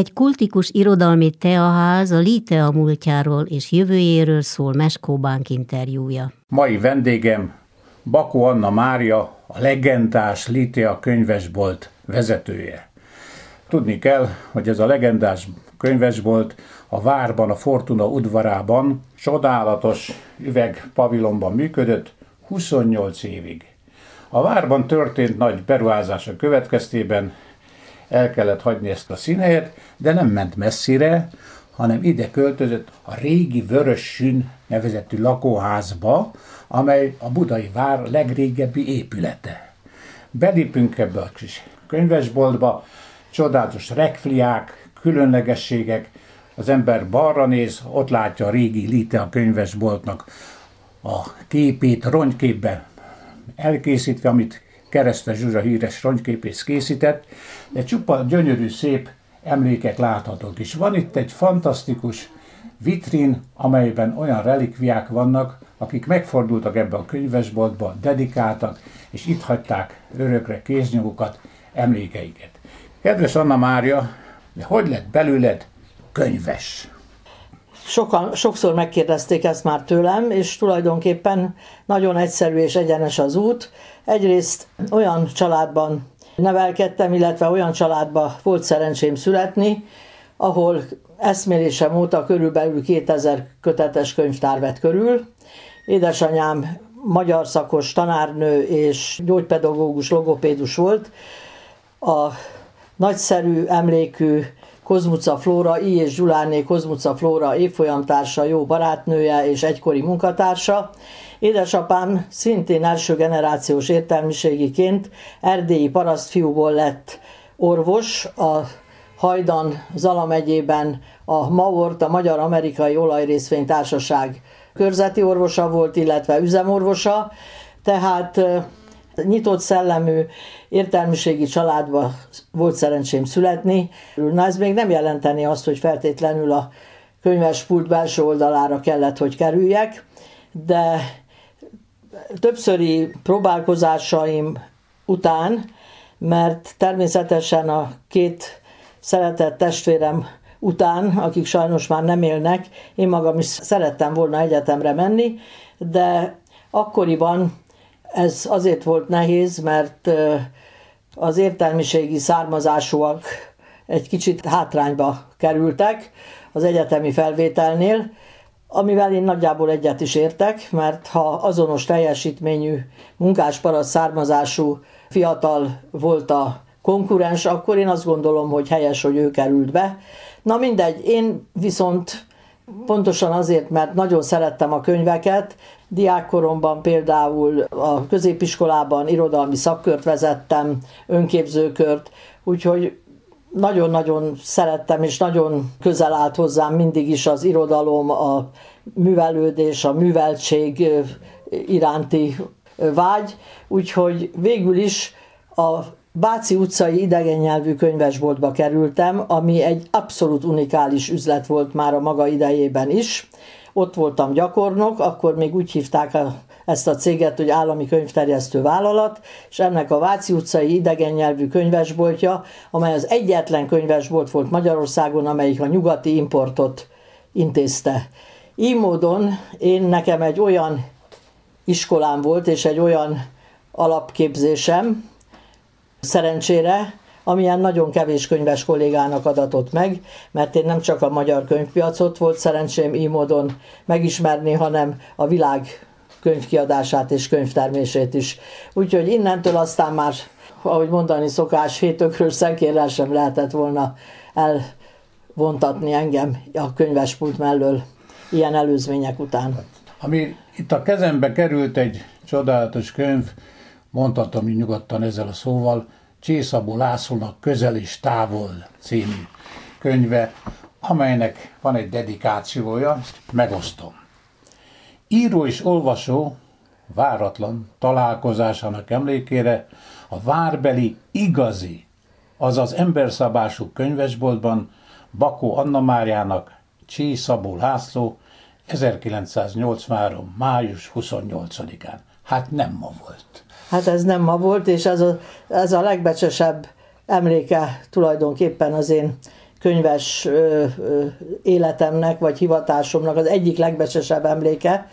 Egy kultikus irodalmi teaház a Lítea múltjáról és jövőjéről szól Meskó Bánk interjúja. Mai vendégem Bakó Anna Mária, a legendás Lítea könyvesbolt vezetője. Tudni kell, hogy ez a legendás könyvesbolt a várban, a Fortuna udvarában csodálatos üvegpavilonban működött 28 évig. A várban történt nagy beruházása következtében el kellett hagyni ezt a színhelyet, de nem ment messzire, hanem ide költözött a régi Vörössün nevezetű lakóházba, amely a budai vár legrégebbi épülete. Belépünk ebbe a kis könyvesboltba, csodálatos rekfliák, különlegességek, az ember balra néz, ott látja a régi Lítea könyvesboltnak a képét, ronyképben elkészítve, amit Keresztes Zsuzsa híres ronyképész készített, de csupa gyönyörű, szép emlékek láthatók is. Van itt egy fantasztikus vitrin, amelyben olyan relikviák vannak, akik megfordultak ebbe a könyvesboltba, dedikáltak, és itt hagyták örökre kéznyomukat, emlékeiket. Kedves Anna Mária, de hogy lett belőled könyves? Sokszor megkérdezték ezt már tőlem, és tulajdonképpen nagyon egyszerű és egyenes az út. Egyrészt olyan családban nevelkedtem, illetve olyan családban volt szerencsém születni, ahol eszmélésem óta körülbelül 2000 kötetes könyvtár vett körül. Édesanyám magyar szakos tanárnő és gyógypedagógus, logopédus volt. A nagyszerű emlékű Kozmutza Flóra, I. és Gyuláné Kozmutza Flóra évfolyamtársa, jó barátnője és egykori munkatársa. Édesapám szintén első generációs értelmiségiként erdélyi parasztfiúból lett orvos, a Hajdan Zala megyében a MAORT, a Magyar-Amerikai Olajrészvénytársaság körzeti orvosa volt, illetve üzemorvosa, tehát nyitott szellemű értelmiségi családba volt szerencsém születni. Na, ez még nem jelenteni azt, hogy feltétlenül a könyvespult belső oldalára kellett, hogy kerüljek, de többszöri próbálkozásaim után, mert természetesen a két szeretett testvérem után, akik sajnos már nem élnek, én magam is szerettem volna egyetemre menni, de akkoriban ez azért volt nehéz, mert az értelmiségi származásúak egy kicsit hátrányba kerültek az egyetemi felvételnél, amivel én nagyjából egyet is értek, mert ha azonos teljesítményű munkásparaszt származású fiatal volt a konkurens, akkor én azt gondolom, hogy helyes, hogy ő került be. Na mindegy, én viszont pontosan azért, mert nagyon szerettem a könyveket, diákkoromban például a középiskolában irodalmi szakkört vezettem, önképzőkört, úgyhogy nagyon-nagyon szerettem, és nagyon közel állt hozzám mindig is az irodalom, a művelődés, a műveltség iránti vágy, úgyhogy végül is a Váci utcai idegennyelvű könyvesboltba kerültem, ami egy abszolút unikális üzlet volt már a maga idejében is. Ott voltam gyakornok, akkor még úgy hívták ezt a céget, hogy állami könyvterjesztő vállalat, és ennek a Váci utcai idegennyelvű könyvesboltja, amely az egyetlen könyvesbolt volt Magyarországon, amelyik a nyugati importot intézte. Így módon nekem egy olyan iskolám volt, és egy olyan alapképzésem, szerencsére, amilyen nagyon kevés könyves kollégának adatott meg, mert én nem csak a magyar könyvpiacot volt szerencsém így módon megismerni, hanem a világ könyvkiadását és könyvtermését is. Úgyhogy innentől aztán már, ahogy mondani szokás, hétökről szekérrel sem lehetett volna elvontatni engem a könyvespult mellől ilyen előzmények után. Ami itt a kezembe került, egy csodálatos könyv, mondhatom nyugodtan ezzel a szóval, Csé Szabó Lászlónak Közel és távol című könyve, amelynek van egy dedikációja, ezt megosztom. Író és olvasó váratlan találkozásának emlékére a várbeli igazi, azaz emberszabású könyvesboltban Bakó Anna Máriának Csé Szabó László 1983. május 28-án. Hát nem ma volt. Hát ez nem ma volt, és ez a legbecsesebb emléke tulajdonképpen az én könyves életemnek, vagy hivatásomnak az egyik legbesesebb emléke.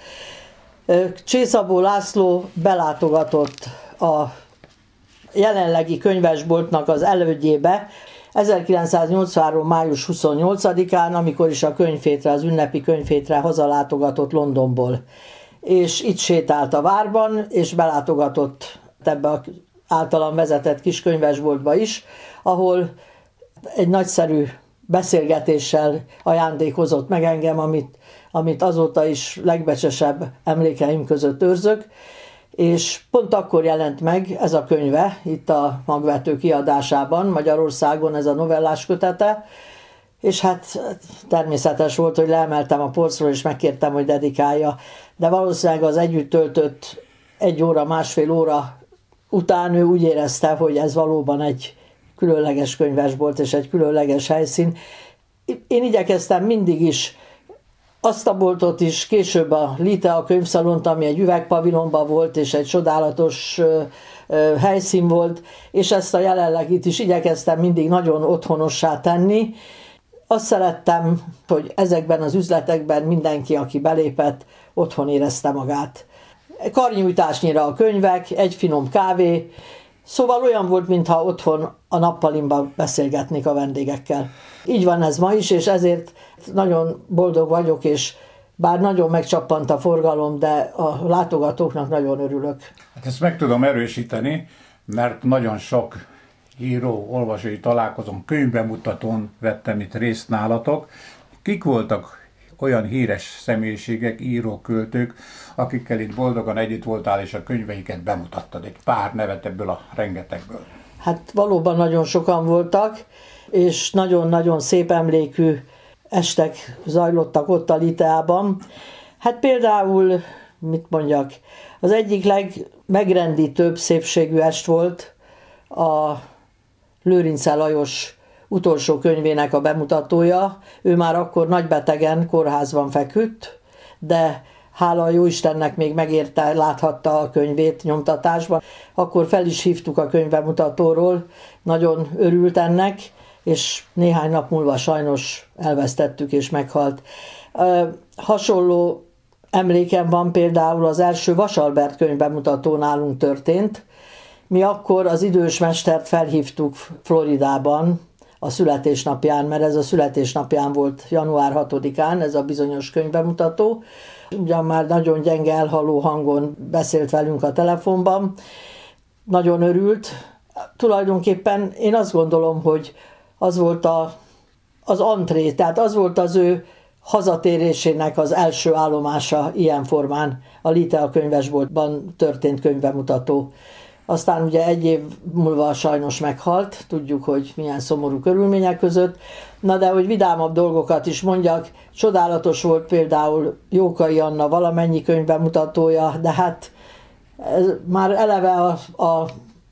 Csé Szabó László belátogatott a jelenlegi könyvesboltnak az elődjébe 1983. május 28-án, amikor is a könyvfétre, az ünnepi könyvfétre hazalátogatott Londonból. És itt sétált a várban, és belátogatott ebbe az általam vezetett kis könyvesboltba is, ahol egy nagyszerű beszélgetéssel ajándékozott meg engem, amit azóta is legbecsesebb emlékeim között őrzök, és pont akkor jelent meg ez a könyve, itt a Magvető kiadásában, Magyarországon ez a novellás kötete, és hát természetes volt, hogy leemeltem a polcról, és megkértem, hogy dedikálja, de valószínűleg az együtt töltött másfél óra után ő úgy érezte, hogy ez valóban egy különleges könyvesbolt és egy különleges helyszín. Én igyekeztem mindig is azt a boltot is, később a Lítea könyvszalont, ami egy üvegpavilonban volt, és egy csodálatos helyszín volt, és ezt a jelenlegit is igyekeztem mindig nagyon otthonossá tenni. Azt szerettem, hogy ezekben az üzletekben mindenki, aki belépett, otthon érezte magát. Karnyújtásnyira a könyvek, egy finom kávé, szóval olyan volt, mintha otthon a nappalimban beszélgetnék a vendégekkel. Így van ez ma is, és ezért nagyon boldog vagyok, és bár nagyon megcsappant a forgalom, de a látogatóknak nagyon örülök. Hát ezt meg tudom erősíteni, mert nagyon sok író, olvasói találkozón, könyvbemutatón vettem itt részt nálatok. Kik voltak olyan híres személyiségek, írók, költők, akikkel itt boldogan együtt voltál, és a könyveiket bemutattad? Egy pár nevet ebből a rengetegből. Hát valóban nagyon sokan voltak, és nagyon-nagyon szép emlékű estek zajlottak ott a Líteában. Hát például, mit mondjak, az egyik legmegrendítőbb szépségű est volt a Lőrincze Lajos utolsó könyvének a bemutatója. Ő már akkor nagybetegen kórházban feküdt, de hála a Jóistennek még megérte, láthatta a könyvét nyomtatásban. Akkor fel is hívtuk a könyvbemutatóról, nagyon örült ennek, és néhány nap múlva sajnos elvesztettük és meghalt. Hasonló emlékem van például az első Wass Albert könyvbemutató nálunk történt. Mi akkor az idős mestert felhívtuk Floridában a születésnapján, mert ez a születésnapján volt, január 6-án ez a bizonyos könyvbemutató. Ugyan már nagyon gyenge, elhaló hangon beszélt velünk a telefonban, nagyon örült. Tulajdonképpen én azt gondolom, hogy az volt az antré, tehát az volt az ő hazatérésének az első állomása ilyen formán a Lítea könyvesboltban történt könyvbemutató. Aztán ugye egy év múlva sajnos meghalt, tudjuk, hogy milyen szomorú körülmények között. Na de, hogy vidámabb dolgokat is mondjak, csodálatos volt például Jókai Anna valamennyi könyvbemutatója, de hát már eleve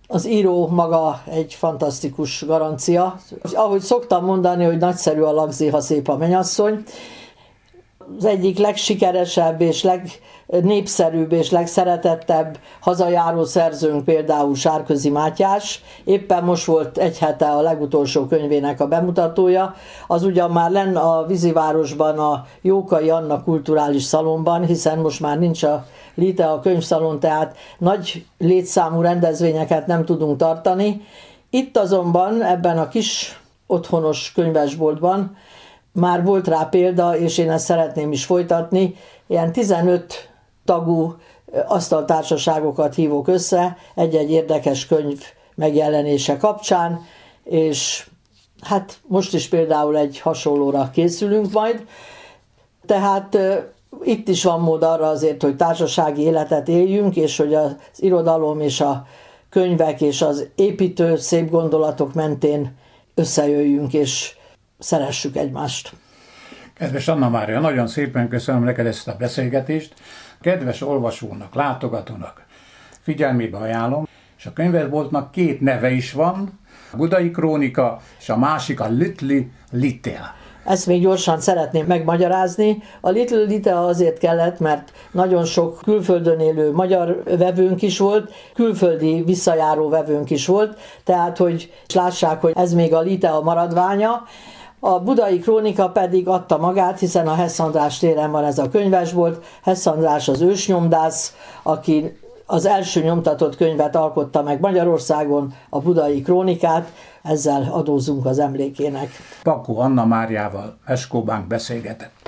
az író maga egy fantasztikus garancia. Ahogy szoktam mondani, hogy nagyszerű a lagzi, ha szép a mennyasszony. Az egyik legsikeresebb és legnépszerűbb és legszeretettebb hazajáró szerzőnk például Sárközi Mátyás. Éppen most volt egy hete a legutolsó könyvének a bemutatója. Az ugyan már lenn a Vízivárosban, a Jókai Anna kulturális szalonban, hiszen most már nincs a Lítea könyvszalon, tehát nagy létszámú rendezvényeket nem tudunk tartani. Itt azonban, ebben a kis otthonos könyvesboltban már volt rá példa, és én ezt szeretném is folytatni, ilyen 15 tagú asztaltársaságokat hívok össze egy-egy érdekes könyv megjelenése kapcsán, és hát most is például egy hasonlóra készülünk majd, tehát itt is van mód arra azért, hogy társasági életet éljünk, és hogy az irodalom és a könyvek és az építő szép gondolatok mentén összejöjjünk, és szeressük egymást. Kedves Anna Mária, nagyon szépen köszönöm neked ezt a beszélgetést. Kedves olvasónak, látogatónak figyelmébe ajánlom, és a könyvesboltnak két neve is van, a Budai Krónika, és a másik a Lütli Lítea. Ezt még gyorsan szeretném megmagyarázni. A Lütli Lítea azért kellett, mert nagyon sok külföldön élő magyar vevőnk is volt, külföldi visszajáró vevőnk is volt, tehát hogy lássák, hogy ez még a Lítea maradványa. A budai krónika pedig adta magát, hiszen a Hess András téren van ez a könyvesbolt. Hess András az ősnyomdász, aki az első nyomtatott könyvet alkotta meg Magyarországon, a budai krónikát, ezzel adózunk az emlékének. Bakó Anna Máriával Meskó Bánk beszélgetett.